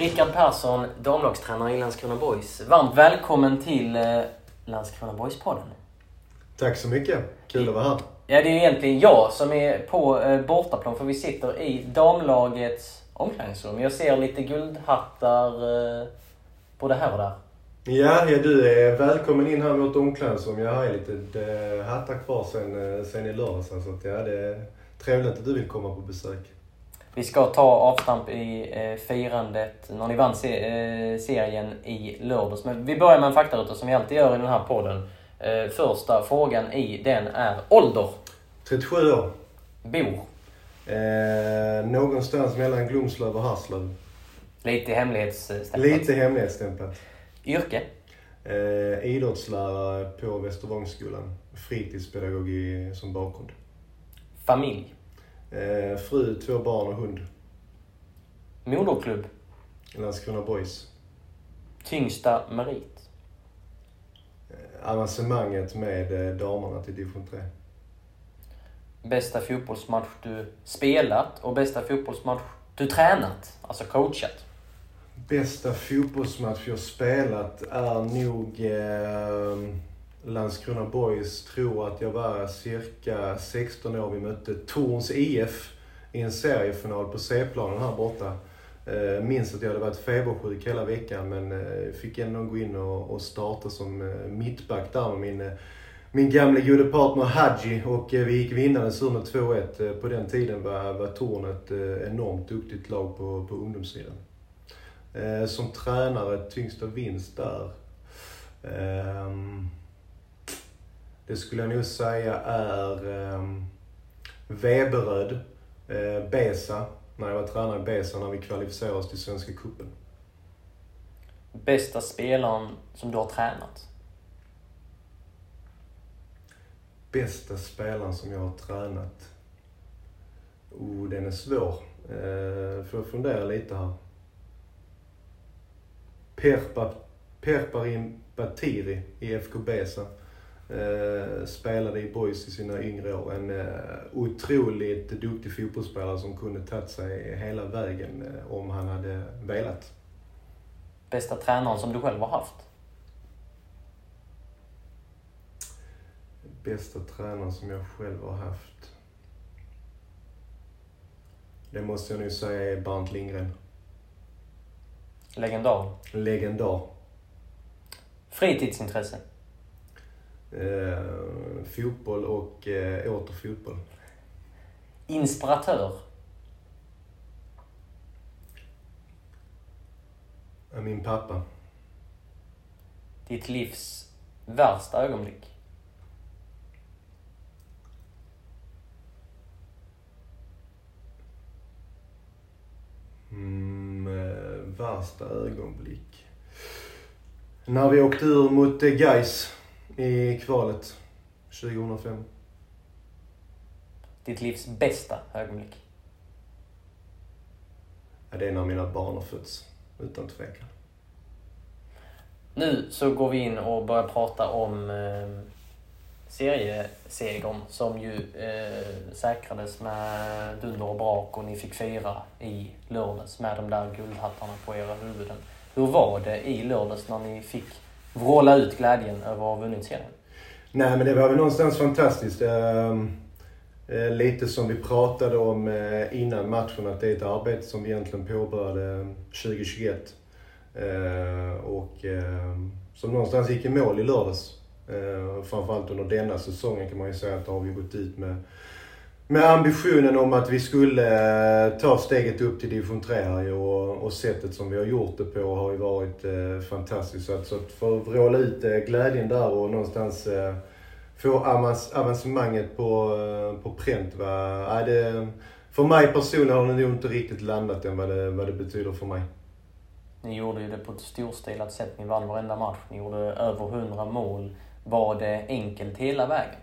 Rickard Persson, damlagstränare i Landskrona BoIS. Varmt välkommen till Landskrona BoIS-podden. Tack så mycket. Kul att vara här. Ja, det är egentligen jag som är på bortaplan, för vi sitter i damlagets omklädningsrum. Jag ser lite guldhattar både här och där. Ja, du är välkommen in här mot omklädningsrum. Jag har lite hattar kvar sen i lördags. Så att, ja, det är trevligt att du vill komma på besök. Vi ska ta avstamp i firandet när ni vann serien i lördags. Men vi börjar med en faktaruta som vi alltid gör i den här podden. Första frågan i den är ålder. 37 år. Bor? Någonstans mellan Blumslöv och Hasslöv. Lite hemlighetsstämplat. Yrke? Idrottslärare på Västervångsskolan. Fritidspedagog som bakgrund. Familj? Fru, 2 barn och hund. Moderklubb? Landskrona BoIS. Tyngsta merit? Avancemanget med damerna till Diffen 3. Bästa fotbollsmatch du spelat och bästa fotbollsmatch du tränat, alltså coachat? Bästa fotbollsmatch jag spelat är nog... Landskrona BoIS, tror att jag var cirka 16 år. Vi mötte Torns IF i en seriefinal på C-planen här borta. Minns att jag hade varit febersjuk hela veckan, men fick ändå gå in och starta som mittback där med min gamla gode partner Hadji. Och vi gick vinnande sur med 2-1. På den tiden var Torn ett enormt duktigt lag på ungdomssidan. Som tränare, tyngsta vinst där... Det skulle jag nog säga är Veberöd, Besa, när jag var tränare i Besa när vi kvalificerade oss till Svenska Cupen. Bästa spelaren som du har tränat? Bästa spelaren som jag har tränat? Den är svår. Får jag fundera lite här. Perparim Batiri i FK Besa. Spelade i BoIS i sina yngre år. En otroligt duktig fotbollsspelare som kunde tagit sig hela vägen om han hade velat. Bästa tränaren som du själv har haft? Bästa tränaren som jag själv har haft? Det måste jag nu säga är Bernt Lindgren. Legendar. Fritidsintresse? Fotboll och åter fotboll. Inspiratör? Min pappa. Ditt livs värsta ögonblick? Värsta ögonblick... När vi åkte ur mot Geis i kvalet 2005. Ditt livs bästa ögonblick? Ja, det är när mina barn har fötts, utan tvekan. Nu så går vi in och börjar prata om seriesegern som ju säkrades med dunder och brak, och ni fick fira i lördags med de där guldhattarna på era huvuden. Hur var det i lördags när ni fick vråla ut glädjen över att ha vunnit serien? Nej, men det var väl någonstans fantastiskt. Lite som vi pratade om innan matchen, att det är ett arbete som vi egentligen påbörjade 2021. Och som någonstans gick i mål i lördags. Framförallt under denna säsongen kan man ju säga att då har vi gått dit med Med ambitionen om att vi skulle ta steget upp till division 3 här, och sättet som vi har gjort det på har ju varit fantastiskt. Så att få vråla ut glädjen där och någonstans få avancemanget på pränt. För mig personligen har det nog inte riktigt landat än vad det betyder för mig. Ni gjorde ju det på ett storstilat sätt. Ni vann varenda match. Ni gjorde över 100 mål. Var det enkelt hela vägen?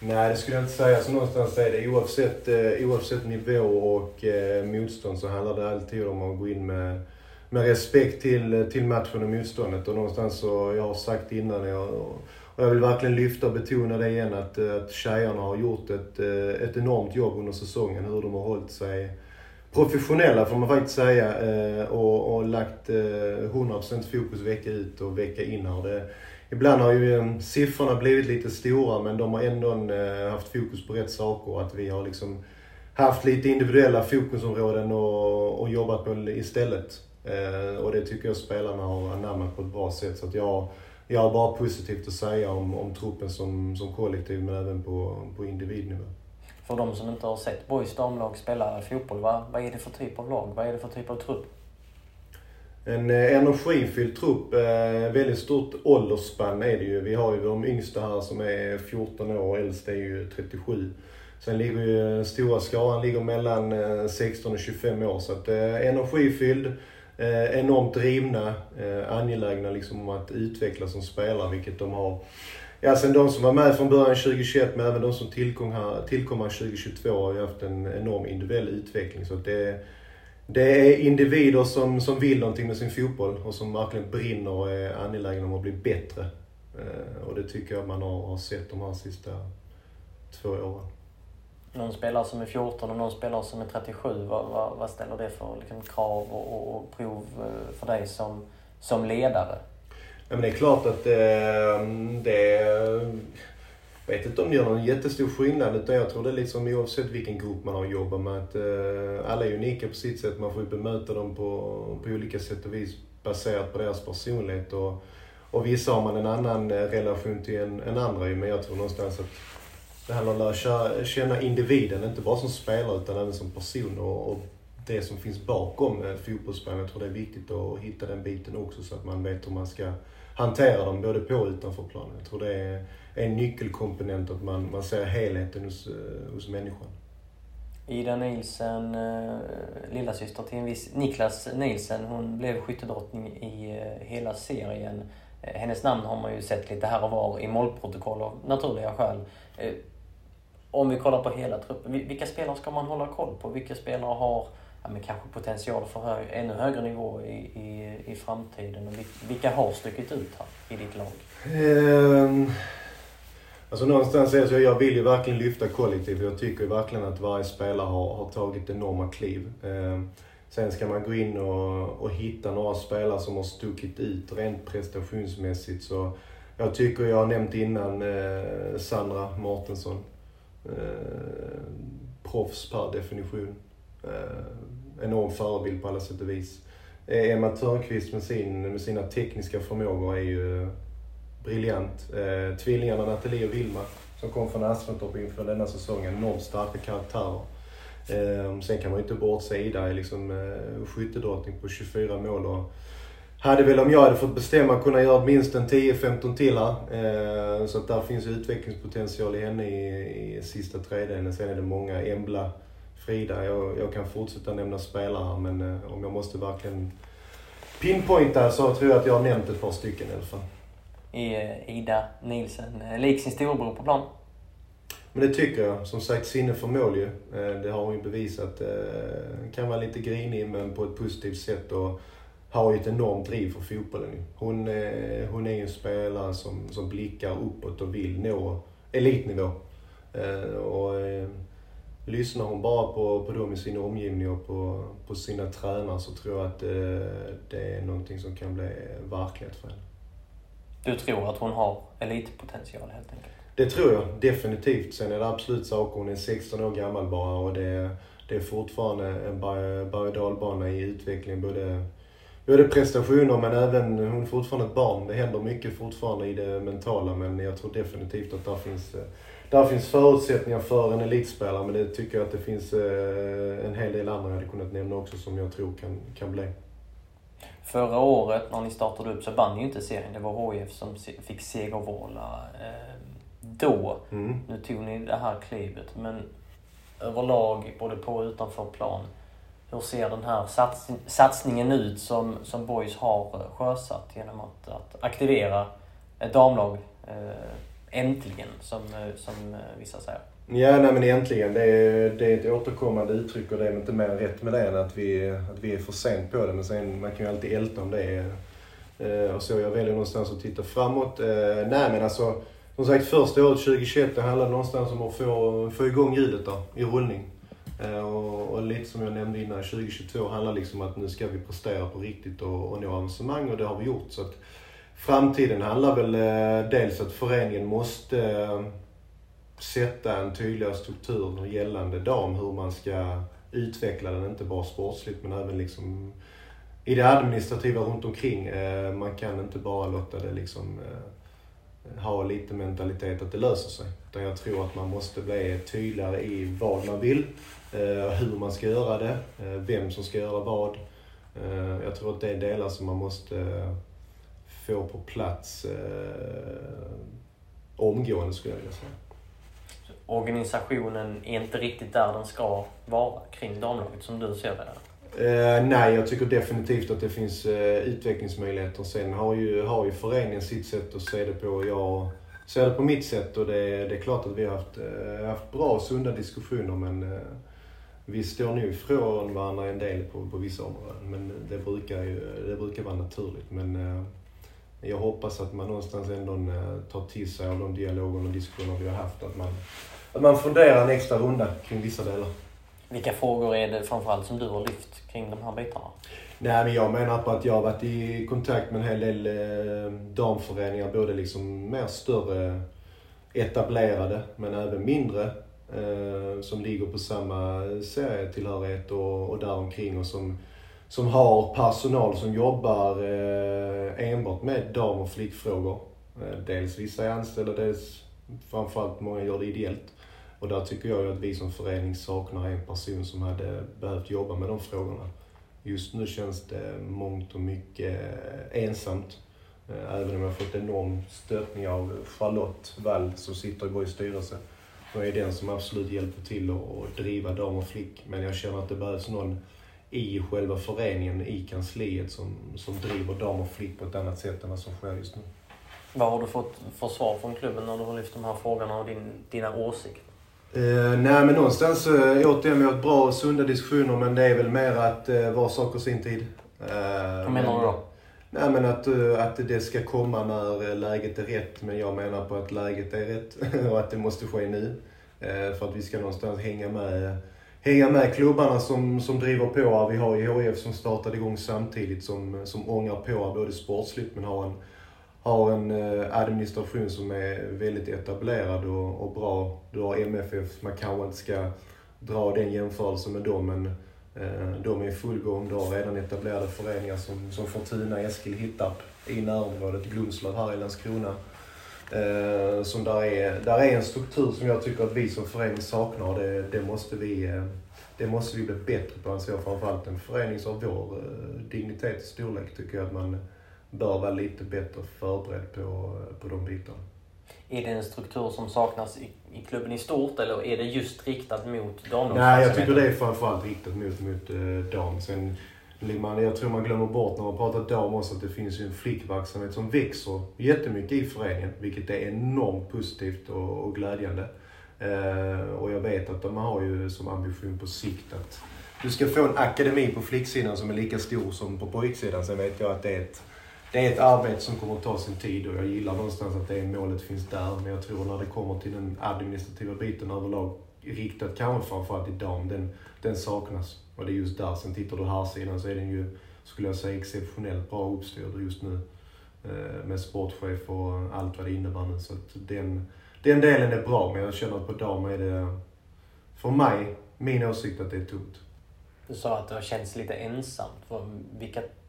Nej, det skulle jag inte säga. Så någonstans är det oavsett nivå och motstånd, så handlar det alltid om att gå in med respekt till matchen och motståndet. Och någonstans så, jag har sagt innan, och jag vill verkligen lyfta och betona det igen, att tjejerna har gjort ett enormt jobb under säsongen. Hur de har hållit sig professionella, får man faktiskt säga, och lagt 100% fokus vecka ut och vecka in här. Ibland har ju siffrorna blivit lite stora, men de har ändå haft fokus på rätt saker. Att vi har liksom haft lite individuella fokusområden och jobbat på istället. Och det tycker jag spelarna har anammat på ett bra sätt. Så att jag har bara positivt att säga om truppen som kollektiv, men även på individnivå. För de som inte har sett BoIS damlag spela fotboll, vad är det för typ av lag? Vad är det för typ av trupp? En energifylld trupp, väldigt stort åldersspann är det ju. Vi har ju de yngsta här som är 14 år, äldst är ju 37. Sen ligger ju stora skaran ligger mellan 16 och 25 år. Så att energifylld, enormt drivna, angelägna liksom om att utvecklas som spelare, vilket de har. Ja, sen de som var med från början 2021, men även de som tillkommer 2022 har ju haft en enorm individuell utveckling. Så att det är individer som vill någonting med sin fotboll och som verkligen brinner och är angelägna om att bli bättre. Och det tycker jag man har sett de här sista 2 åren. Någon spelare som är 14 och någon spelare som är 37, vad ställer det för liksom krav och prov för dig som ledare? Ja, men det är klart att jag vet inte om det gör någon jättestor skillnad, utan jag tror det är liksom oavsett vilken grupp man har jobbat med, att alla är unika på sitt sätt. Man får ju bemöta dem på olika sätt och vis baserat på deras personlighet, och vissa har man en annan relation till än andra. Men jag tror någonstans att det handlar om att lära känna individen, inte bara som spelare utan även som person, och det som finns bakom fotbollsspelaren. Jag tror det är viktigt att hitta den biten också, så att man vet hur man ska hantera dem både på och utanför planen. Jag tror det är en nyckelkomponent, att man ser helheten hos människan. Ida Nilsen, lillasyster till en viss Niklas Nilsen, hon blev skyttedrottning i hela serien. Hennes namn har man ju sett lite här och var i målprotokoll och naturliga skäl. Om vi kollar på hela truppen, vilka spelare ska man hålla koll på? Vilka spelare har men kanske potential för ännu högre nivå i framtiden? Och vilka har stuckit ut här i ditt lag? Alltså någonstans är så, jag vill ju verkligen lyfta kollektiv. Jag tycker verkligen att varje spelare har tagit enorma kliv. Sen ska man gå in och hitta några spelare som har stuckit ut rent prestationsmässigt. Så jag tycker, jag har nämnt innan Sandra Martensson. Proffs per definition. Enorm förebild på alla sätt och vis. Emma Thörnqvist med sina tekniska förmågor är ju briljant. Tvillingarna Nathalie och Vilma som kom från Alstertorp inför denna säsongen, enormt starka karaktärer. Sen kan man ju inte bortse Ida är liksom skyttedrottning på 24 mål och hade väl, om jag hade fått bestämma, kunna göra minst en 10-15 till här. Så att där finns utvecklingspotential i henne i sista tredjedelen. Sen är det många, Embla, Frida, jag kan fortsätta nämna spelare, men om jag måste verkligen pinpointa så tror jag att jag har nämnt ett par stycken i alla fall. Ida Nilsen, lik sin storbror på plan? Men det tycker jag. Som sagt, sinne för mål ju. Det har hon ju bevisat. Kan vara lite grinig, men på ett positivt sätt, och har ju ett enormt driv för fotbollen. Hon är ju en spelare som blickar uppåt och vill nå elitnivå. Och lyssnar hon bara på dem i sin omgivning och på sina tränare, så tror jag att det är någonting som kan bli verklighet för henne. Du tror att hon har elitpotential helt enkelt? Det tror jag definitivt. Sen är det absolut saker. Hon är 16 år gammal bara, och det är fortfarande en berg-och-dalbana i utvecklingen. Både prestationer, men även hon är fortfarande ett barn. Det händer mycket fortfarande i det mentala, men jag tror definitivt att där finns Där finns förutsättningar för en elitspelare, men det tycker jag att det finns en hel del andra jag hade kunnat nämna också som jag tror kan bli. Förra året när ni startade upp så vann ni ju inte serien. Det var HF som fick segervåla då. Mm. Nu tog ni det här klivet, men överlag både på och utanför plan. Hur ser den här satsningen ut som BoIS har sjösatt genom att aktivera ett damlag äntligen, som vissa säger? Ja, nej, men äntligen. Det är ett återkommande uttryck och det är inte mer rätt med det än att vi är för sent på det. Men sen, man kan ju alltid älta om det. Och så jag väljer någonstans att titta framåt. Nej, men alltså, som sagt, första året 2021 handlade någonstans om att få igång hjulet i rullning. Och lite som jag nämnde innan, 2022 handlar liksom att nu ska vi prestera på riktigt och nå avancemang, och det har vi gjort. Så att framtiden handlar väl dels att föreningen måste sätta en tydligare struktur gällande dam, hur man ska utveckla den, inte bara sportsligt men även liksom i det administrativa runt omkring. Man kan inte bara låta det liksom ha lite mentalitet att det löser sig. Utan jag tror att man måste bli tydligare i vad man vill, hur man ska göra det, vem som ska göra vad. Jag tror att det är delar som man måste få på plats omgående, skulle jag vilja säga. Organisationen är inte riktigt där den ska vara kring damlaget som du ser det? Nej, jag tycker definitivt att det finns utvecklingsmöjligheter. Sen har ju föreningen sitt sätt att se det på, och jag ser det på mitt sätt. Och det är klart att vi har haft bra och sunda diskussioner, men vi står nu ifrån varandra en del på vissa områden. Men det brukar vara naturligt. Men jag hoppas att man någonstans ändå tar till sig av de dialoger och diskussioner vi har haft. Att man funderar en extra runda kring vissa delar. Vilka frågor är det framförallt som du har lyft kring de här bitarna? Nej, men jag menar på att jag har varit i kontakt med en hel del damföreningar, både liksom mer större etablerade men även mindre som ligger på samma serietillhörighet och däromkring, och som har personal som jobbar enbart med dam- och flickfrågor. Dels vissa är anställda, dels framförallt många gör det ideellt. Och där tycker jag att vi som förening saknar en person som hade behövt jobba med de frågorna. Just nu känns det mångt och mycket ensamt. Även om jag har fått enorm stöttning av Charlotte Wall som sitter i BoIS styrelse. Hon är den som absolut hjälper till att driva dam och flick. Men jag känner att det behövs någon i själva föreningen, i kansliet, som driver dam och flick på ett annat sätt än vad som sker just nu. Vad har du fått för svar från klubben när du har lyft de här frågorna och dina åsikter? Nej, men någonstans återigen vi har ett bra och sunda diskussioner, men det är väl mer att var saker sin tid. Vad menar du då? Nej, men att det ska komma när läget är rätt, men jag menar på att läget är rätt och att det måste ske nu. För att vi ska någonstans hänga med klubbarna som driver på. Vi har IHF som startade igång samtidigt, som ångar på både sportsligt men har en administration som är väldigt etablerad och bra. Du har MFF, man kanske inte ska dra den jämförelsen med dem, men de är i fullgång. Du har redan etablerade föreningar som Fortuna, Eskil, Hittarp i närområdet, Blumslöv här i Landskrona. Som där är en struktur som jag tycker att vi som förening saknar. Det måste vi bli bättre på, anser jag, framförallt en förening som vår dignitet och storlek tycker jag att man bör vara lite bättre förberedd på de bitarna. Är det en struktur som saknas i klubben i stort, eller är det just riktat mot dam? Nej, jag tycker det är framförallt riktat mot dam. Sen, jag tror man glömmer bort när man pratar dam också att det finns en flickverksamhet som växer jättemycket i föreningen, vilket är enormt positivt och glädjande. Och jag vet att de har ju som ambition på sikt att du ska få en akademi på flicksidan som är lika stor som på pojksidan. Sen vet jag att det är ett arbete som kommer att ta sin tid, och jag gillar någonstans att det målet finns där. Men jag tror när det kommer till den administrativa biten överlag, riktat kanske framförallt i dam, den saknas. Och det är just där. Sen tittar du här sidan så är den ju, skulle jag säga, exceptionellt bra uppstyrd just nu. Med sportchef och allt vad det innebär nu. Så att den delen är bra, men jag känner att på dam är det, för mig, min åsikt, att det är tomt. Du sa att det har känts lite ensamt.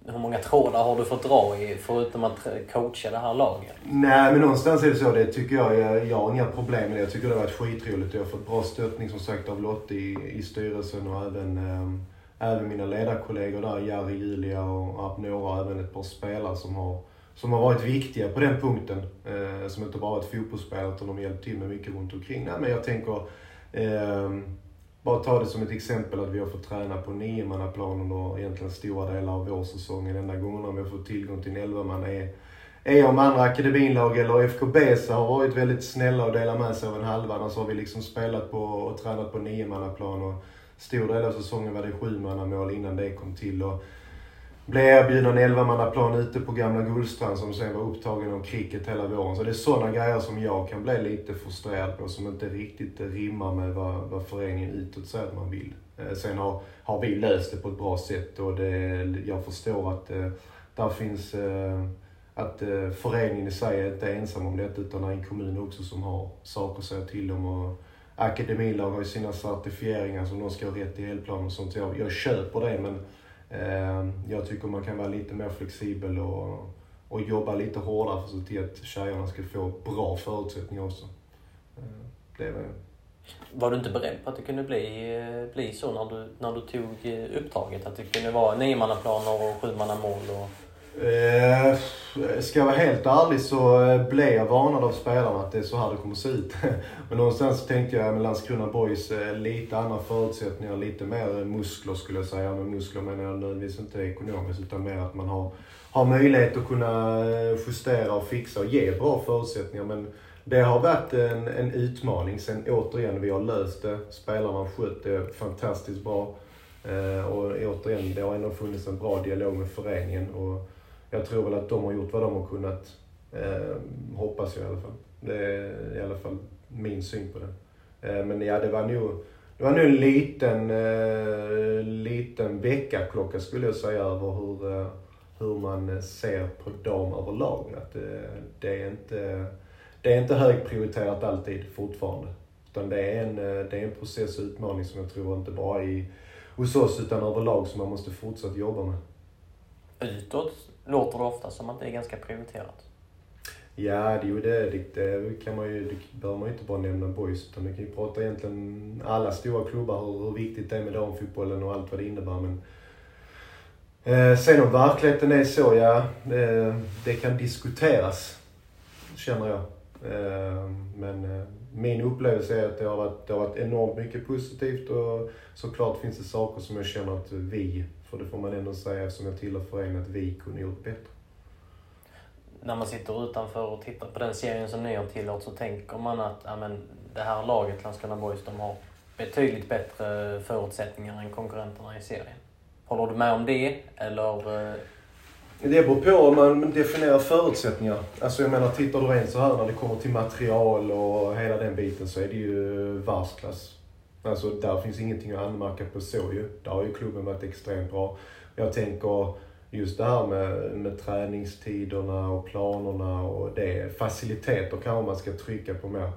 Hur många trådar har du fått dra i förutom att coacha det här laget? Nej, men någonstans är det så. Det tycker jag har inga problem med det. Jag tycker det har varit skitroligt. Jag har fått bra stöttning som sagt av Lotte i styrelsen och även mina ledarkollegor där. Jerry, Julia och Abnora. Även ett par spelare som har varit viktiga på den punkten. Som inte bara varit fotbollsspelare utan de hjälpt till med mycket runt omkring. Nej, men jag tänker... Bara ta det som ett exempel att vi har fått träna på 9-mannaplan under egentligen stora delar av vår säsong. Den enda gången om vi har fått tillgång till 11-man är om andra akademilag eller FK Besa har varit väldigt snälla och delat med sig av en halva. Annars har vi liksom spelat på och tränat på 9-mannaplan och stor del av säsongen var det 7-mannamål innan det kom till. Och blev erbjuden en 11-mannaplan ute på gamla Gullstrand som sen var upptagen av cricket hela våren. Så det är sådana grejer som jag kan bli lite frustrerad på som inte riktigt rimmar med vad föreningen utåt säger att man vill. Sen har vi löst det på ett bra sätt och jag förstår att där finns att föreningen i sig inte är ensam om detta utan det är en kommun också som har saker att säga till om. Och akademilag har ju sina certifieringar som de ska ha rätt i helplan och sånt. Jag köper det men... Jag tycker man kan vara lite mer flexibel och jobba lite hårdare för att se till att tjejerna ska få bra förutsättningar också. Det var du inte beredd på att det kunde bli så när du tog upptaget? Att det kunde vara 9-mannaplaner och 7-mannamål? Ska jag vara helt ärlig så blev jag varnad av spelarna att det är så här det kommer se ut. Men någonstans så tänkte jag med Landskrona BoIS lite andra förutsättningar, lite mer muskler skulle jag säga. Men muskler menar jag nödvändigtvis inte ekonomiskt utan mer att man har möjlighet att kunna justera och fixa och ge bra förutsättningar. Men det har varit en utmaning. Sen återigen, vi har löst det. Spelarna har skött det fantastiskt bra. Och återigen, det har ändå funnits en bra dialog med föreningen och jag tror väl att de har gjort vad de har kunnat, hoppas jag i alla fall. Det är i alla fall min syn på det. Men ja, det var nog en liten väckarklocka skulle jag säga över hur man ser på dem överlag. Att det är inte högprioriterat alltid fortfarande. Utan det är en process och utmaning som jag tror inte bara hos oss utan överlag som man måste fortsätta jobba med. Utåt låter det ofta som att det är ganska prioriterat. Ja, det behöver man ju inte bara nämna BoIS utan vi kan ju prata egentligen alla stora klubbar hur viktigt det är med damfotbollen och allt vad det innebär. Men, sen om verkligheten är så, ja, det kan diskuteras, känner jag. Men min upplevelse är att det har varit enormt mycket positivt och såklart finns det saker som jag känner att vi, för det får man ändå säga som jag tillhör föreningen, att vi kunde gjort bättre. När man sitter utanför och tittar på den serien som ni har tillhört så tänker man att det här laget, Landskrona BoIS, de har betydligt bättre förutsättningar än konkurrenterna i serien. Håller du med om det eller... Det beror på om man definierar förutsättningar. Alltså jag menar, tittar du in så här när det kommer till material och hela den biten så är det ju världsklass. Alltså där finns ingenting att anmärka på så ju. Där har ju klubben varit extremt bra. Jag tänker just det här med träningstiderna och planerna och det. Faciliteter kan man ska trycka på mer.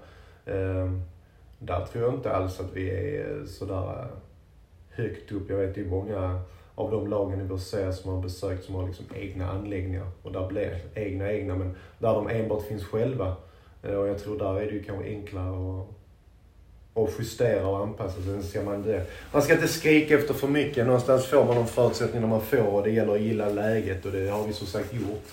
Där tror jag inte alls att vi är sådär högt upp. Jag vet ju många... av de lagen i vår serie som har besökt som har liksom egna anläggningar. Och där blir egna, men där de enbart finns själva. Och jag tror där är det ju kanske enklare att justera och anpassa sig. Sen ser man det. Man ska inte skrika efter för mycket. Någonstans får man de förutsättningar man får och det gäller att gilla läget och det har vi som sagt gjort.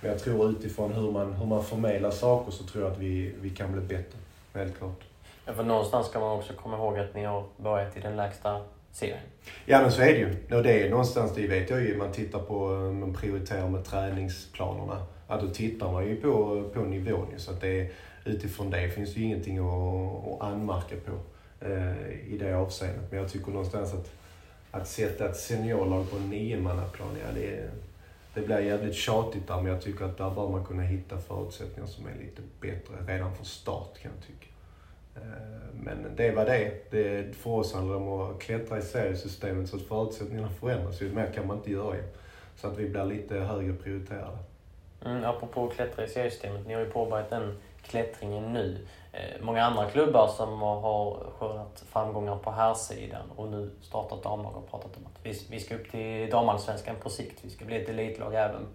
Men jag tror utifrån hur man förmedlar saker så tror jag att vi kan bli bättre. Helt klart. Ja, för någonstans kan man också komma ihåg att ni har börjat i den lägsta... serien. Ja, men så är det ju. Och det är någonstans, det vet jag ju, man tittar på, man prioriterar med träningsplanerna. Ja, då tittar man ju på nivån ju, så att det, utifrån det finns ju ingenting att anmärka på i det avseendet. Men jag tycker någonstans att sätta ett seniorlag på 9-mannaplan, ja, det blir jävligt tjatigt där, men jag tycker att där bör man kunna hitta förutsättningar som är lite bättre redan från start kan jag tycka. Men det var det. För oss handlar det om att klättra i seriesystemet så att förutsättningarna förändras. Mer kan man inte göra. Så att vi blir lite högre prioriterade. Apropå att klättra i seriesystemet. Ni har ju påbörjat en klättringen nu. Många andra klubbar som har skördat framgångar på här sidan och nu startat damlag och pratat om att vi ska upp till damallsvenskan på sikt. Vi ska bli ett elitlag även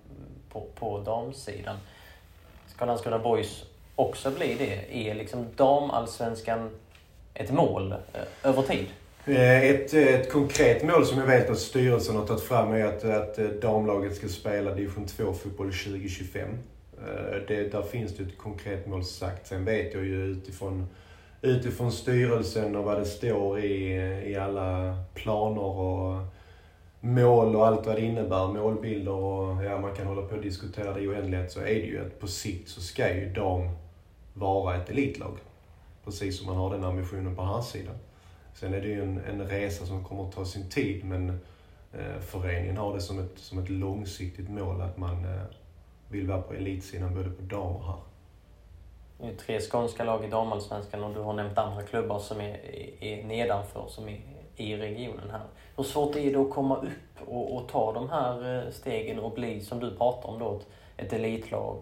på damsidan. Ska Landskrona BoIS också bli det? Är liksom damallsvenskan ett mål över tid? Ett konkret mål som jag vet att styrelsen har tagit fram är att damlaget ska spela division 2 fotboll 2025. Där finns det ett konkret mål sagt. Sen vet jag ju utifrån styrelsen och vad det står i alla planer och mål och allt vad det innebär, målbilder och ja, man kan hålla på och diskutera det i oändlighet, så är det ju att på sikt så ska ju de vara ett elitlag. Precis som man har den ambitionen på hans sida. Sen är det ju en resa som kommer att ta sin tid, men föreningen har det som ett långsiktigt mål att man vill vara på elitsidan både på dam och här. Det är 3 skånska lag i damallsvenskan och du har nämnt andra klubbar som är nedanför, som är i regionen här. Hur svårt är det att komma upp och ta de här stegen och bli, som du pratar om då, ett elitlag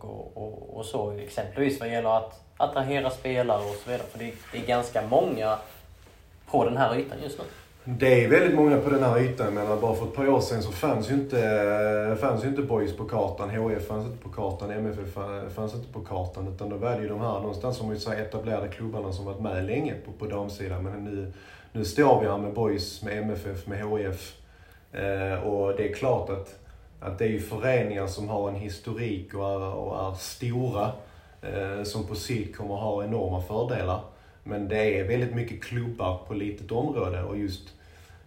och så, exempelvis vad gäller att attrahera spelare och så vidare, för det är ganska många på den här ytan just nu. Det är väldigt många på den här ytan, men bara för ett par år sedan så fanns ju inte BoIS på kartan, HF fanns inte på kartan, MFF fanns inte på kartan, utan då var det ju de här någonstans som är etablerade klubbarna som varit med länge på damsidan, men nu står vi här med BoIS, med MFF, med HF och det är klart att det är ju föreningar som har en historik och är stora som på sikt kommer att ha enorma fördelar. Men det är väldigt mycket klubbar på litet område och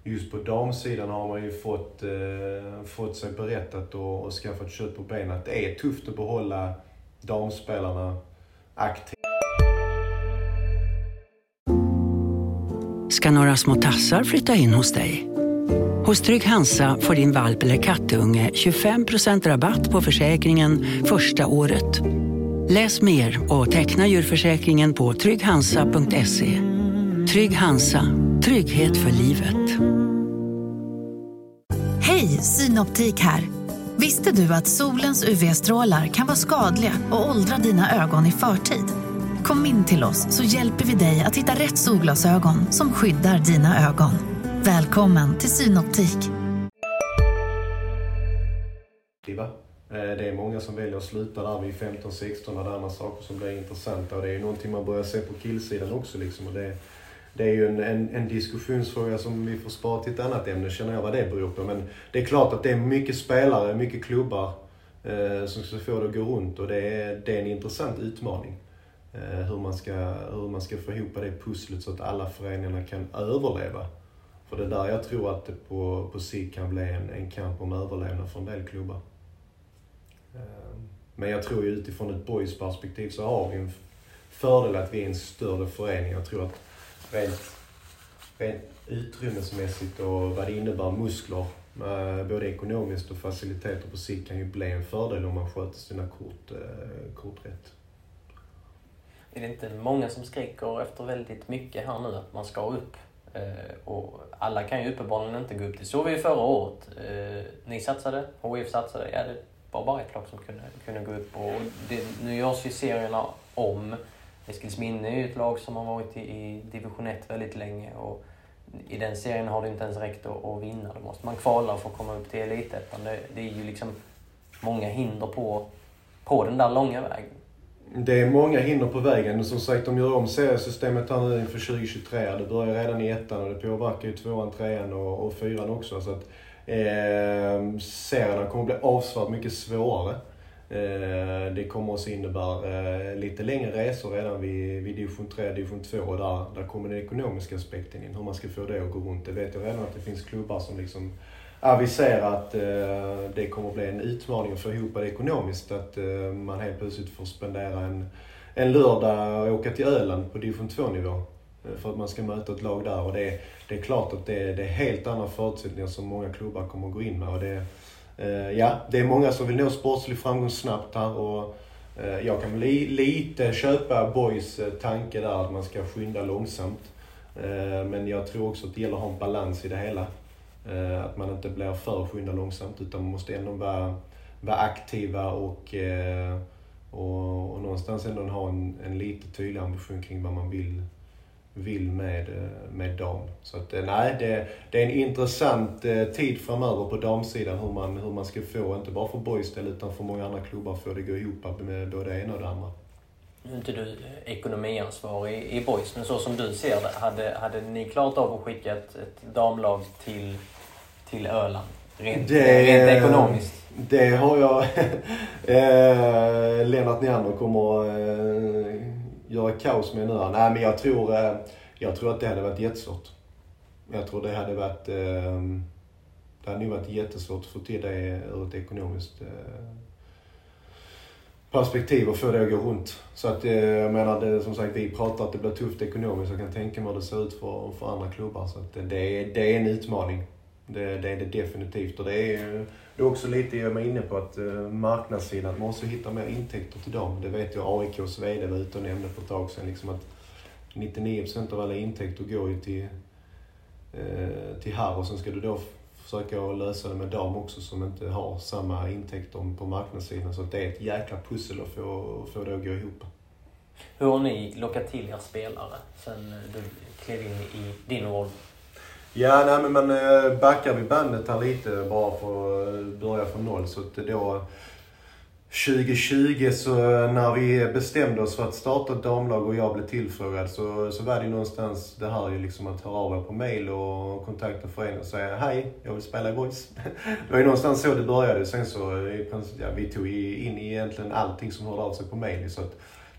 just på damsidan har man ju fått sig berättat och skaffat kött på benen att det är tufft att behålla damspelarna aktiva. Ska några små tassar flytta in hos dig? Hos Trygg Hansa får din valp eller kattunge 25% rabatt på försäkringen första året. Läs mer och teckna djurförsäkringen på trygghansa.se. Trygg Hansa. Trygghet för livet. Hej, Synoptik här. Visste du att solens UV-strålar kan vara skadliga och åldra dina ögon i förtid? Kom in till oss så hjälper vi dig att hitta rätt solglasögon som skyddar dina ögon. Välkommen till Synoptik. Det är många som väljer att sluta där vid 15-16 och andra saker som blir intressanta. Och det är ju någonting man börjar se på killsidan också. Liksom. Och det är ju en diskussionsfråga som vi får spara till ett annat ämne, känner jag vad det beror på. Men det är klart att det är mycket spelare, mycket klubbar som ska få det att gå runt. Och det är en intressant utmaning hur man ska få ihop det pusslet så att alla föreningarna kan överleva. För det är där jag tror att det på sikt kan bli en kamp om överlevnad för en del klubbar. Men jag tror ju utifrån ett BoIS-perspektiv så har vi en fördel att vi är en större förening. Jag tror att rent utrymmesmässigt och vad det innebär muskler, både ekonomiskt och faciliteter på sikt, kan ju bli en fördel om man sköter sina kort rätt. Är det inte många som skriker efter väldigt mycket här nu att man ska upp? Och alla kan ju uppenbarligen inte gå upp till. Så var ju förra året. Ni satsade, HF satsade, ja det var bara ett lag som kunde gå upp. Och nu görs ju serierna om. Eskilsminne är ju ett lag som har varit i division 1 väldigt länge. Och i den serien har det inte ens räckt att vinna. Då måste man kvala för att komma upp till elitettan. Det är ju liksom många hinder på den där långa vägen. Det är många hinder på vägen och som sagt de gör om seriesystemet här nu inför 2023. Det börjar redan i ettan och det påverkar ju tvåan, trean och fyran också. Så att serierna kommer bli avsvärt mycket svårare. Det kommer också innebära lite längre resor redan vid division 3, division 2 och där kommer den ekonomiska aspekten in. Hur man ska få det att gå runt. Det vet jag redan att det finns klubbar som liksom aviserar att det kommer att bli en utmaning att få ihop det ekonomiskt. Att man helt plötsligt får spendera en lördag och åka till Öland på division 2-nivå för att man ska möta ett lag där. Och det är klart att det är helt andra förutsättningar som många klubbar kommer att gå in med. Och det är många som vill nå sportslig framgång snabbt här. Och jag kan lite köpa BoIS tanke där att man ska skynda långsamt. Men jag tror också att det gäller att ha en balans i det hela. Att man inte blir för skynda långsamt utan man måste ändå vara aktiva och Och någonstans ändå ha en lite tydlig ambition kring vad man vill med dam. Så att, nej, det är en intressant tid framöver på damsidan hur man ska få, inte bara för BoIS utan för många andra klubbar, för det går ihop med både det ena och det andra. Nu är inte du ekonomiansvarig i BoIS, men så som du ser det, hade ni klart av att skicka ett damlag till Öland? Rent ekonomiskt. Det har jag. Lennart Neander kommer göra kaos med nu. Nej, men jag tror att det hade varit jättesvårt. Jag tror det hade varit... Det hade nog varit jättesvårt att få till det ur ett ekonomiskt perspektiv och få det att gå runt. Så att jag menar, det, som sagt, vi pratar att det blir tufft ekonomiskt. Jag kan tänka mig hur det ser ut för andra klubbar. Så att det är en utmaning. Det är det definitivt, och det är också lite jag är inne på, att marknadssidan, att man måste hitta mer intäkter till dem. Det vet jag, AIKs vd var ute och nämnde för ett tag sedan, liksom att 99% av alla intäkter går ju till här, och sen ska du då försöka lösa det med dem också som inte har samma intäkter på marknadssidan. Så det är ett jäkla pussel att få det att gå ihop. Hur har ni lockat till er spelare sen du klev in i din roll? Ja, nej, men backar vi bandet här lite bara för att börja från noll. Så att då 2020, så när vi bestämde oss för att starta ett damlag och jag blev tillfrågad, så var det någonstans det här ju liksom att höra av er på mail och kontakta föreningen och säga hej, jag vill spela i BoIS. Det var ju någonstans så det började. Sen så ja, vi tog in egentligen allting som hörde av sig på mail, så att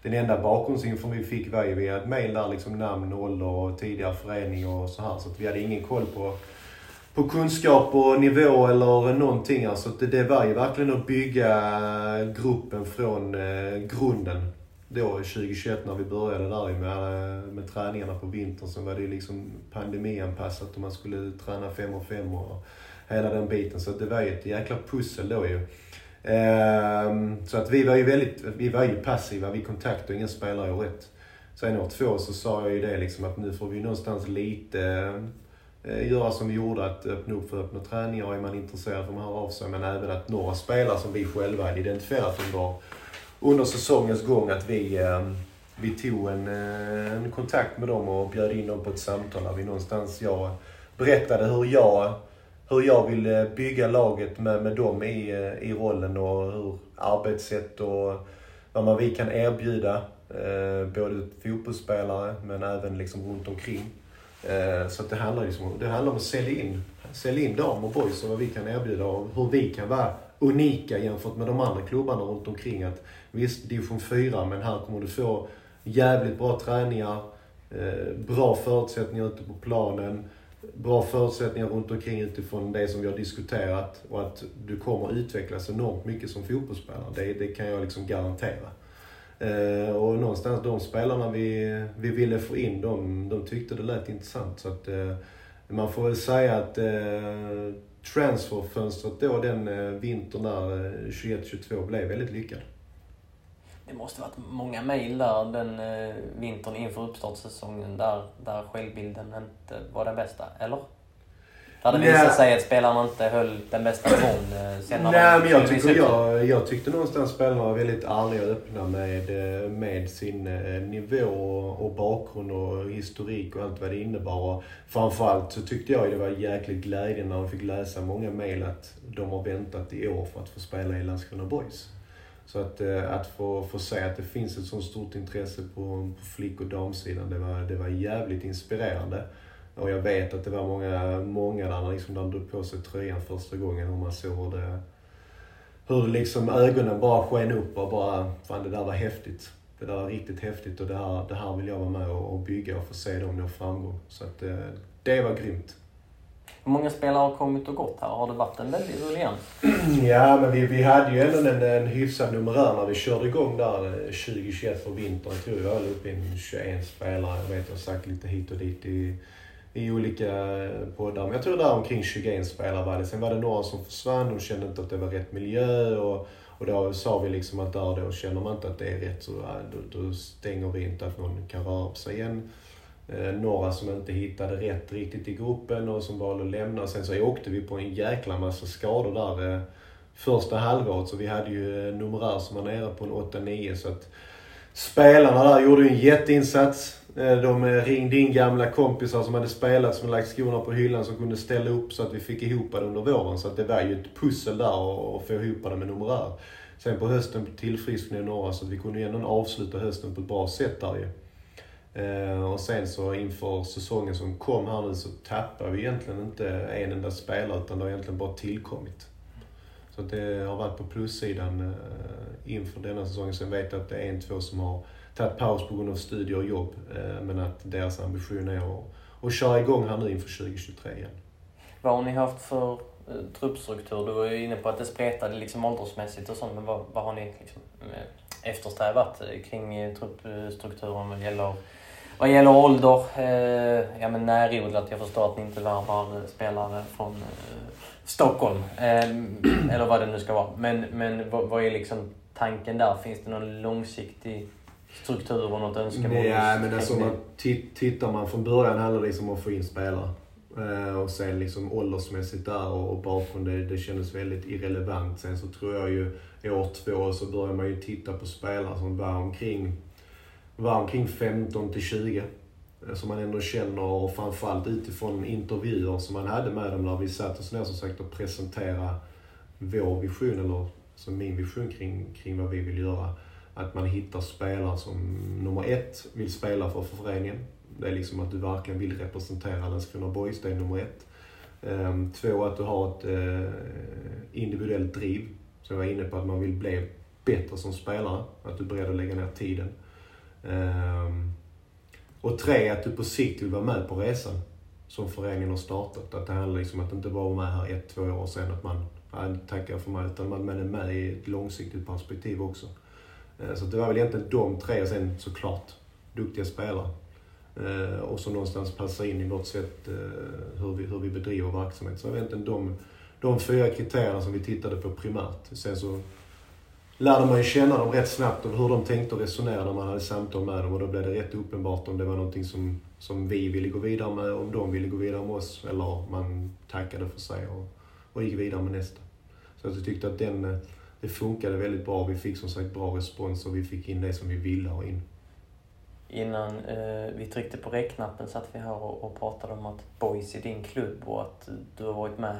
den enda bakgrundsinfo vi fick var ju via ett mejl där, liksom namn, ålder och tidigare förening och så här. Så att vi hade ingen koll på kunskap och nivå eller någonting. Så att det var ju verkligen att bygga gruppen från grunden. Då 2021 när vi började där med träningarna på vintern, så var det ju liksom pandemianpassat och man skulle träna 5 och 5 och hela den biten. Så att det var ju ett jäkla pussel då ju. Så att vi var ju passiva, vi kontaktade ingen spelare i rätt. Sen år 2 så sa jag ju det liksom, att nu får vi någonstans lite göra som vi gjorde, att öppna upp för öppna träningar. Är man intresserad får man höra av sig, men även att några spelare som vi själva hade identifierat under säsongens gång, att vi tog en kontakt med dem och bjöd in dem på ett samtal där vi någonstans, jag berättade hur jag vill bygga laget med dem i rollen, och hur arbetssätt och vad vi kan erbjuda både fotbollsspelare men även liksom runt omkring. Så att det handlar om att sälja in dem och BoIS och vad vi kan erbjuda och hur vi kan vara unika jämfört med de andra klubbarna runt omkring. Att visst, division 4, men här kommer du få jävligt bra träningar, bra förutsättningar ute på planen, bra förutsättningar runt omkring utifrån det som vi har diskuterat, och att du kommer utvecklas enormt mycket som fotbollsspelare. Det kan jag liksom garantera. Och någonstans de spelarna vi ville få in, de tyckte det lät intressant. Så att man får väl säga att transferfönstret då den vintern där 21-22 blev väldigt lyckad. Det måste varit många mejl där den vintern inför uppstartsäsongen där självbilden inte var den bästa, eller? Där det visade sig att spelarna inte höll den bästa nivån senare. Nej, men jag tyckte någonstans spelarna var väldigt ärliga och öppna med sin nivå och bakgrund och historik och allt vad det innebar. Och framförallt så tyckte jag det var jäkligt glädje när man fick läsa många mejl att de har väntat i år för att få spela i Landskrona BoIS. Så att få se att det finns ett så stort intresse på flick- och damsidan, det var jävligt inspirerande. Och jag vet att det var många där liksom, de drog på sig tröjan första gången, och man såg hur liksom ögonen bara sken upp och bara, fan, det där var häftigt. Det där var riktigt häftigt, och det här vill jag vara med och bygga och få se dem nå framgång. Så att det var grymt. Hur många spelare har kommit och gått här? Har det varit en väldigt rolig igen? Ja, men vi hade ju ändå en hyfsad numerär när vi körde igång där 2021 för vintern. Jag tror jag höll upp in 21 spelare. Jag vet, jag har sagt lite hit och dit i olika poddar. Men jag tror där omkring 21 spelare var det. Sen var det några som försvann. De kände inte att det var rätt miljö. Och då sa vi liksom att då känner man inte att det är rätt, så då stänger vi inte att någon kan röra på sig igen. Några som inte hittade rätt riktigt i gruppen och som valde att lämna. Sen så åkte vi på en jäkla massa skador där första halvåret, så vi hade ju numerär som var nere på en 8-9, så att spelarna där gjorde en jätteinsats. De ringde in gamla kompisar som hade spelat, som lagt skorna på hyllan, som kunde ställa upp så att vi fick ihop det under våren. Så att det var ju ett pussel där att få ihop det med numerär. Sen på hösten tillfrisknade några, så att vi kunde ändå avsluta hösten på ett bra sätt där ju. Och sen så inför säsongen som kom här nu så tappade vi egentligen inte en enda spelare, utan det har egentligen bara tillkommit. Så att det har varit på plussidan inför denna säsongen. Sen vet jag att det är 1-2 som har tagit paus på grund av studier och jobb, men att deras ambition är att köra igång här nu inför 2023 igen. Vad har ni haft för truppstruktur? Du var ju inne på att det spretade liksom åldersmässigt och sånt, men vad har ni liksom eftersträvat kring truppstrukturen vad gäller ålder? Ja, men närodlat. Jag förstår att ni inte värvar spelare från Stockholm, eller vad det nu ska vara. Men vad är liksom tanken där? Finns det någon långsiktig struktur och något önskemål? Nej, men alltså, tittar man från början handlar det liksom om att få in spelare. Och sen liksom åldersmässigt där och bakgrund, det kändes väldigt irrelevant. Sen så tror jag ju i år 2 så börjar man ju titta på spelare som var omkring 15-20. Som man ändå känner, och framförallt utifrån intervjuer som man hade med dem där vi satt oss ner, som sagt, och presentera vår vision, eller som min vision kring vad vi vill göra. Att man hittar spelare som nummer 1 vill spela för föreningen. Det är liksom att du verkligen vill representera Landskrona BoIS, det är nummer 1. 2, att du har ett individuellt driv. Så jag var inne på att man vill bli bättre som spelare, att du är beredd att lägga ner tiden. Och 3, att du på sikt vill vara med på resan som föreningen har startat. Att det handlar liksom att inte bara vara med här 1-2 år och sen att man tackar för mig, utan man är med i ett långsiktigt perspektiv också. Så det var väl egentligen de 3, och sen såklart duktiga spelare. Och som någonstans passar in i vårt sätt hur vi bedriver verksamhet. Så det var egentligen de 4 kriterierna som vi tittade på primärt. Sen så lärde man ju känna dem rätt snabbt och hur de tänkte och resonerade när man hade samtal med dem. Och då blev det rätt uppenbart om det var någonting som vi ville gå vidare med, om de ville gå vidare med oss, eller man tackade för sig och gick vidare med nästa. Så jag tyckte att det funkade väldigt bra. Vi fick som sagt bra respons och vi fick in det som vi ville ha in. Innan vi tryckte på räknappen satt vi här och pratade om att BoIS är din klubb och att du har varit med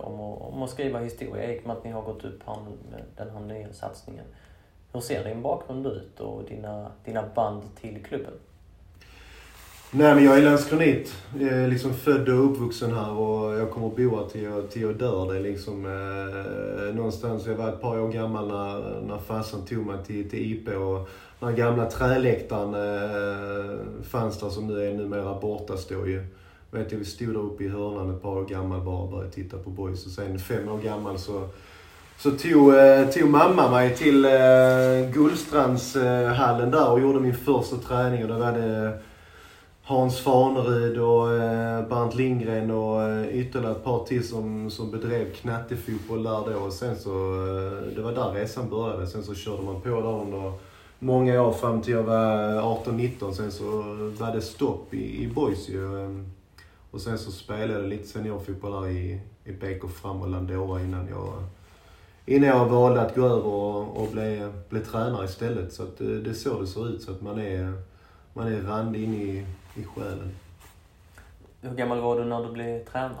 om att skriva historia i och med att ni har gått upp här med den här nya satsningen. Hur ser din bakgrund ut och dina band till klubben? Nej, men jag är landskronit. Jag är liksom född och uppvuxen här och jag kommer att bo här till jag dör. Det är liksom någonstans, jag var ett par år gammal när farsan tog mig till IP, och den gamla träläktaren fanns där som nu är numera borta står ju. Vet jag, vi stod där uppe i hörnan ett par år gammal bara och började titta på BoIS, och sen 5 år gammal så tog mamma mig till Gullstrandshallen där och gjorde min första träning, och då var det Hans Farneryd och Bernt Lindgren och ytterligare ett par till som bedrev knattefotboll där då. Och sen så, det var där resan började. Sen så körde man på där under många år fram till jag var 18-19. Sen så var det stopp i BoIS ju. Och sen så spelade jag lite seniorfotboll där i BK Fram och Landora innan jag valde att gå över och bli tränare istället. Så att det är så det ser ut, så att man är rand in i själen. Hur gammal var du när du blev tränare?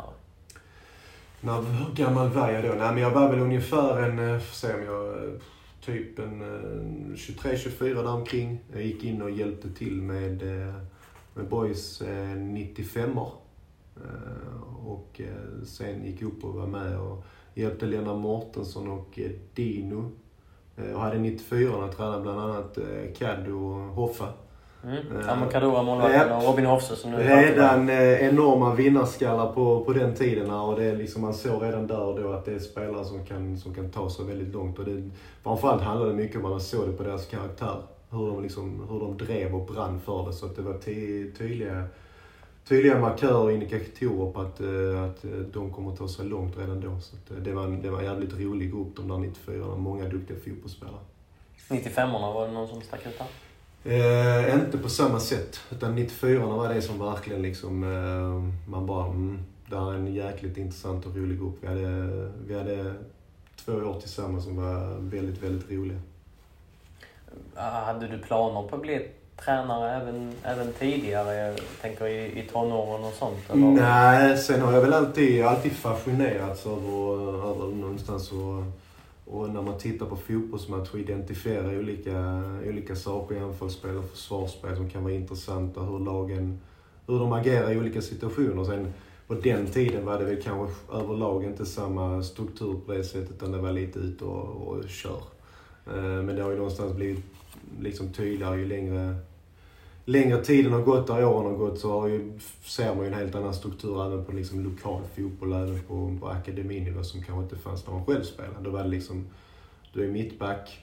Hur gammal var jag då? Nej, men jag var väl ungefär typ en 23-24 där omkring. Jag gick in och hjälpte till med BoIS 95-år. Och sen gick upp och var med och hjälpte Lena Mårtensson och Dino. Jag hade 94 och tränade bland annat Kaddo och Hoffa. Amakadora, målvakten och Robin Hofse som nu redan enorma vinnarskallar på den tiden, och det är liksom, man såg redan där och då att det är spelare som kan ta sig väldigt långt, och det framförallt handlade mycket om att man såg det på deras karaktär, hur de drev och brann för det, så att det var tydliga markörer och indikatorer på att de kommer att ta sig långt redan då, så att det var en jävligt rolig grupp, de där 94, många duktiga fotbollsspelare. 95-orna, var det någon som stack ut där? Inte på samma sätt, utan 94-orna var det som verkligen liksom, man bara, det är en jäkligt intressant och rolig grupp. Vi hade 2 år tillsammans som var väldigt, väldigt roliga. Hade du planer på att bli tränare även tidigare? Jag tänker i tonåren och sånt. Eller? Nej, sen har jag väl alltid fascinerats över någonstans och när man tittar på fotbollsmatcher identifierar olika saker i anfallsspel och försvarsspel som kan vara intressanta. Hur de agerar i olika situationer. Sen på den tiden var det väl kanske överlag inte samma struktur på det sättet, utan det var lite ut och kör. Men det har ju någonstans blivit liksom tydligare ju längre tiden har gått och åren har gått, så ser man ju en helt annan struktur även på liksom lokal fotboll, även på akademinivå som kanske inte fanns när man själv spelade. Då var det liksom, du är mittback,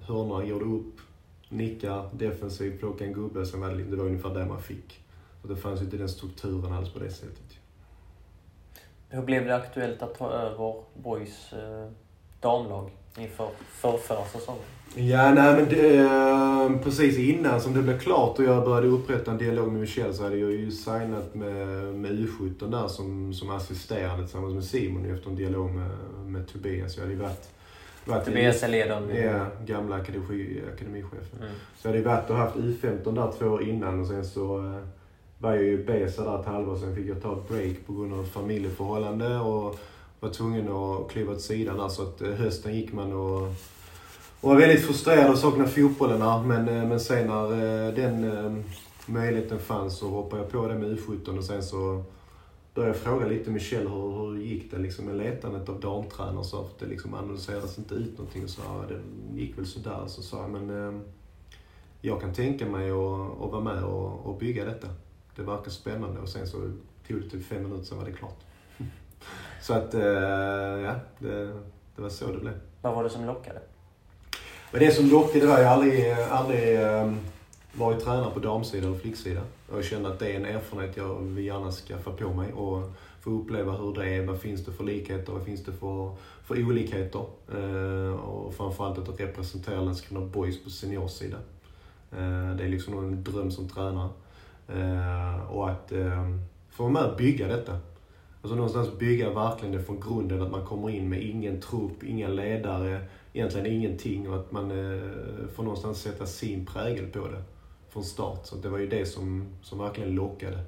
hörnar gör du upp, nickar, defensiv, plockar en gubbe, sen var det var ungefär det man fick. Och det fanns ju inte den strukturen alls på det sättet. Hur blev det aktuellt att ta över BoIS damlag inför förra säsongen? Ja, nej, men precis innan som det blev klart och jag började upprätta en dialog med Michel, så hade jag ju signat med U17 där som assisterande tillsammans med Simon efter en dialog med Tobias. Jag hade varit Tobias är ledaren. Ja, gamla akademichefen. Mm. Så jag hade varit och haft U15 där 2 år innan och sen så var jag ju Besa där ett halvår, sen fick jag ta ett break på grund av familjeförhållande och var tvungen att kliva åt sidan där, så att hösten gick man och var väldigt frustrerad och saknade fotbollen där. Men sen när den möjligheten fanns så hoppade jag på det med U17 och sen så började jag fråga lite Michel hur gick det liksom med letandet av damtränare, så att det liksom annonserades inte ut någonting och så här, det gick väl sådär, så sa jag, men jag kan tänka mig att vara med och bygga detta. Det verkar spännande och sen så tog det typ 5 minuter så var det klart. Så att, ja, det var så det blev. Vad var det som lockade? Men det som lockade var att jag aldrig varit tränare på damsida och flicksida. Jag kände att det är en erfarenhet jag vill gärna skaffa på mig och få uppleva hur det är. Vad finns det för likheter? Vad finns det för olikheter? Och framförallt att representera Landskrona BoIS på seniorsida. Det är liksom en dröm som tränare. Och att få med att bygga detta. Alltså någonstans bygga verkligen det från grunden, att man kommer in med ingen trupp, inga ledare, egentligen ingenting, och att man får någonstans sätta sin prägel på det från start. Så det var ju det som verkligen lockade.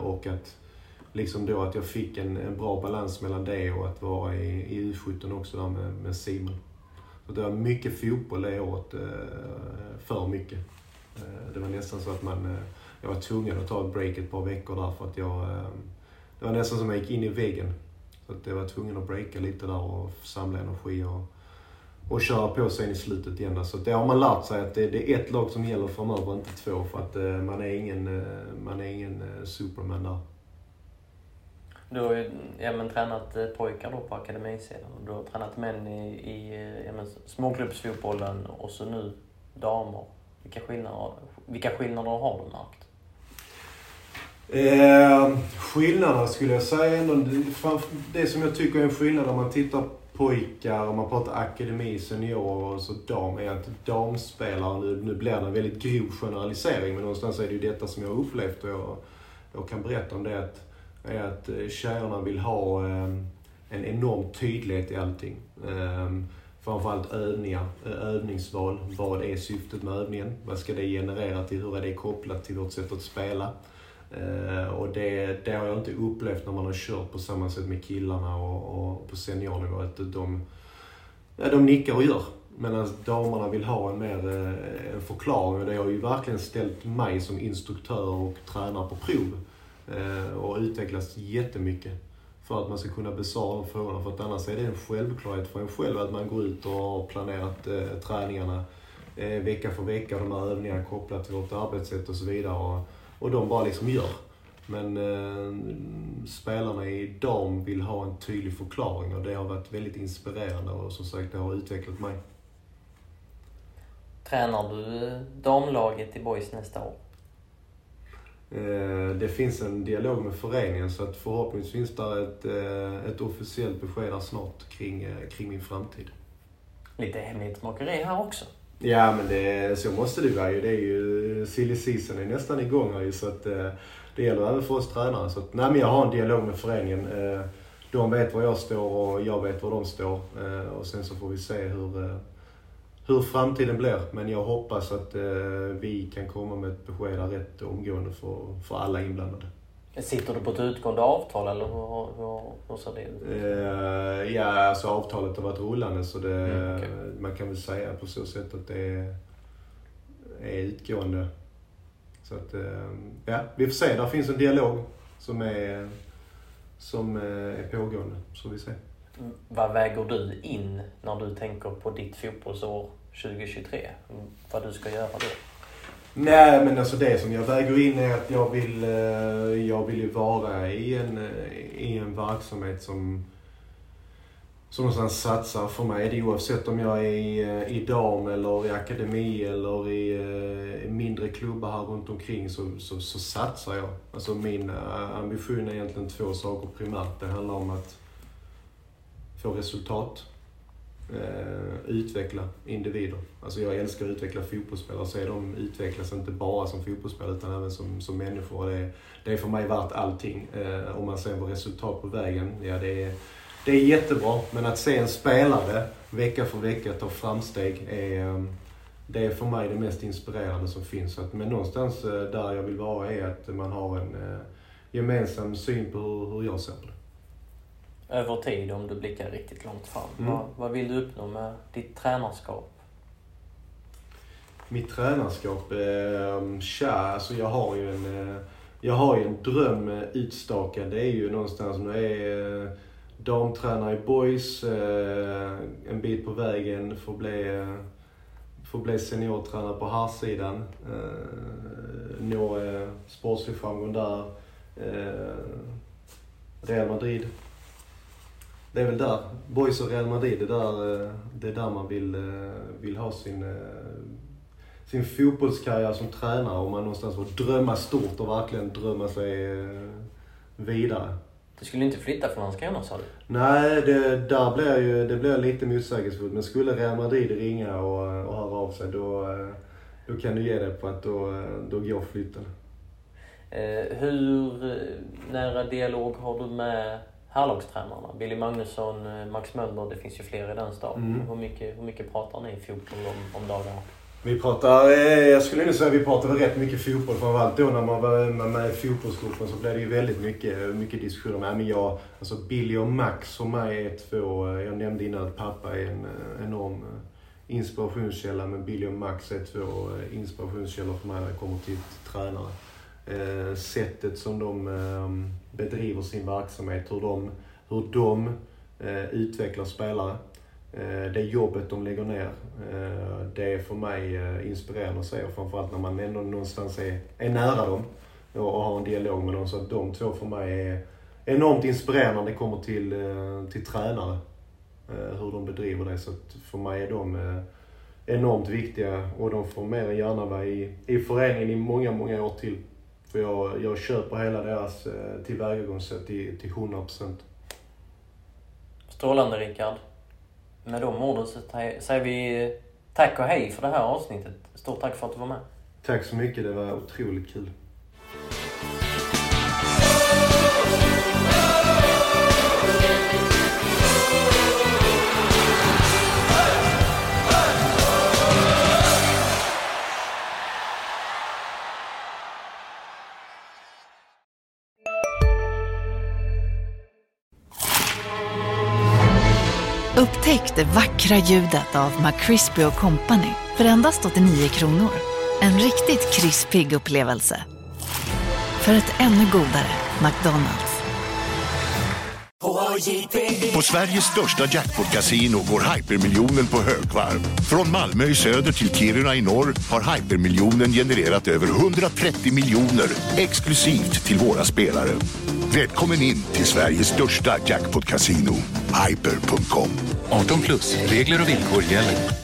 Och att liksom då att jag fick en bra balans mellan det och att vara i U17 också där med Simon. Så det var mycket fotboll det året, för mycket. Det var nästan så att jag var tvungen att ta ett break ett par veckor där, för att det var nästan som jag gick in i väggen. Så att jag var tvungen att breaka lite där och samla energi och köra på sen i slutet igen där. Så det har man lärt sig, att det är ett lag som gäller framöver, inte 2, för att man är ingen superman där. Du har ju tränat pojkar då på akademisidan, och du har tränat män i småklubbsfotbollen och så nu damer. Vilka skillnader har du märkt? Skillnader skulle jag säga ändå. Det som jag tycker är en skillnad när man tittar pojkar och man pratar akademi, seniorer och så dam, är att damspelare, nu blir det en väldigt grov generalisering, men någonstans är det ju detta som jag har upplevt och jag kan berätta om det, är att tjejerna vill ha en enorm tydlighet i allting. Framförallt övningar, övningsval. Vad är syftet med övningen? Vad ska det generera till? Hur är det kopplat till vårt sätt att spela? Och det har jag inte upplevt när man har kört på samma sätt med killarna och på seniornivå. Att de nickar och gör. Medan damerna vill ha en förklaring. Det har ju verkligen ställt mig som instruktör och tränare på prov. Och utvecklats jättemycket. För att man ska kunna besvara de frågorna, för att annars är det en självklarhet för en själv att man går ut och har planerat träningarna vecka för vecka, de här övningarna kopplat till vårt arbetssätt och så vidare, och de bara liksom gör. Men spelarna idag vill ha en tydlig förklaring, och det har varit väldigt inspirerande och som sagt det har utvecklat mig. Tränar du damlaget i BoIS nästa år? Det finns en dialog med föreningen, så att förhoppningsvis finns där ett officiellt besked snart kring min framtid. Lite hemlighetsmakeri här också. Ja, men så måste det vara ju. Det är ju silly season är nästan igång här, så att det gäller även för oss tränare. Så att, nej, men jag har en dialog med föreningen. de vet var jag står och jag vet var de står. Och sen så får vi se hur framtiden blir. Men jag hoppas att vi kan komma med ett besked rätt omgående för alla inblandade. Sitter du på ett utgående avtal eller hur ser det ut? Ja, alltså avtalet har varit rullande så det, okay. Man kan väl säga på så sätt att det är utgående. Så att, ja, vi får se. Där finns en dialog som är pågående, så vi ser. Vad väger du in när du tänker på ditt fotbollsår 2023? Vad du ska göra då? Nej, men alltså det som jag väger in är att jag vill ju vara i en verksamhet som någonstans satsar för mig. Det är oavsett om jag är i dam eller i akademi eller i mindre klubbar här runt omkring så satsar jag. Alltså min ambition är egentligen två saker primärt. Det handlar om att få resultat, utveckla individer. Alltså jag älskar att utveckla fotbollsspelare, så de utvecklas inte bara som fotbollsspelare utan även som människor. Det är för mig värt allting. Om man ser på resultat på vägen, ja det är jättebra, men att se en spelare vecka för vecka ta framsteg det är för mig det mest inspirerande som finns. Men någonstans där jag vill vara är att man har en gemensam syn på hur jag ser på det. Över tid, om du blickar riktigt långt fram. Mm. Vad vill du uppnå med ditt tränarskap? Mitt tränarskap? Alltså jag har ju en dröm utstakad. Det är ju någonstans, nu är damtränare i BoIS, en bit på vägen får bli seniortränare på här sidan. Nå sportslig framgång där. Real Madrid. Det är väl där, BoIS och Real Madrid, det är där man vill ha sin fotbollskarriär som tränare, och man någonstans får drömma stort och verkligen drömma sig vidare. Du skulle inte flytta från Landskrona, sa du? Nej, det blir lite motsägelsefullt, men skulle Real Madrid ringa och höra av sig, då kan du ge det på att då går flytten. Hur nära dialog har du med härlagstränarna? Billy Magnusson, Max Mönnberg, det finns ju fler i den staden. Mm. Hur mycket pratar ni i fotboll om dagarna? Jag skulle nog säga att vi pratade rätt mycket fotboll, framförallt då när man var med i fotbollsgruppen, så blev det ju väldigt mycket diskussioner. Men Billy och Max för mig är två, jag nämnde innan att pappa är en enorm inspirationskälla, men Billy och Max är två inspirationskällor för mig när jag kommer till tränare. Sättet som de bedriver sin verksamhet, hur de utvecklar spelare, det jobbet de lägger ner, det är för mig inspirerande att se, och framförallt när man ändå någonstans är nära dem och har en dialog med dem, så att de två för mig är enormt inspirerande när det kommer till tränare, hur de bedriver det, så att för mig är de enormt viktiga, och de får mer än gärna vara i föreningen i många år till. För jag köper hela deras tillvägagångssätt till 100%. Strålande, Rickard. Med de orden så säger vi tack och hej för det här avsnittet. Stort tack för att du var med. Tack så mycket, det var otroligt kul. Upptäck det vackra ljudet av McCrispy & Company för endast 89 kronor. En riktigt krispig upplevelse. För ett ännu godare McDonald's. På Sveriges största jackpot-casino går Hypermiljonen på högvarv. Från Malmö i söder till Kiruna i norr har Hypermiljonen genererat över 130 miljoner exklusivt till våra spelare. Välkommen in till Sveriges största jackpot-casino, hyper.com. 18+, regler och villkor gäller.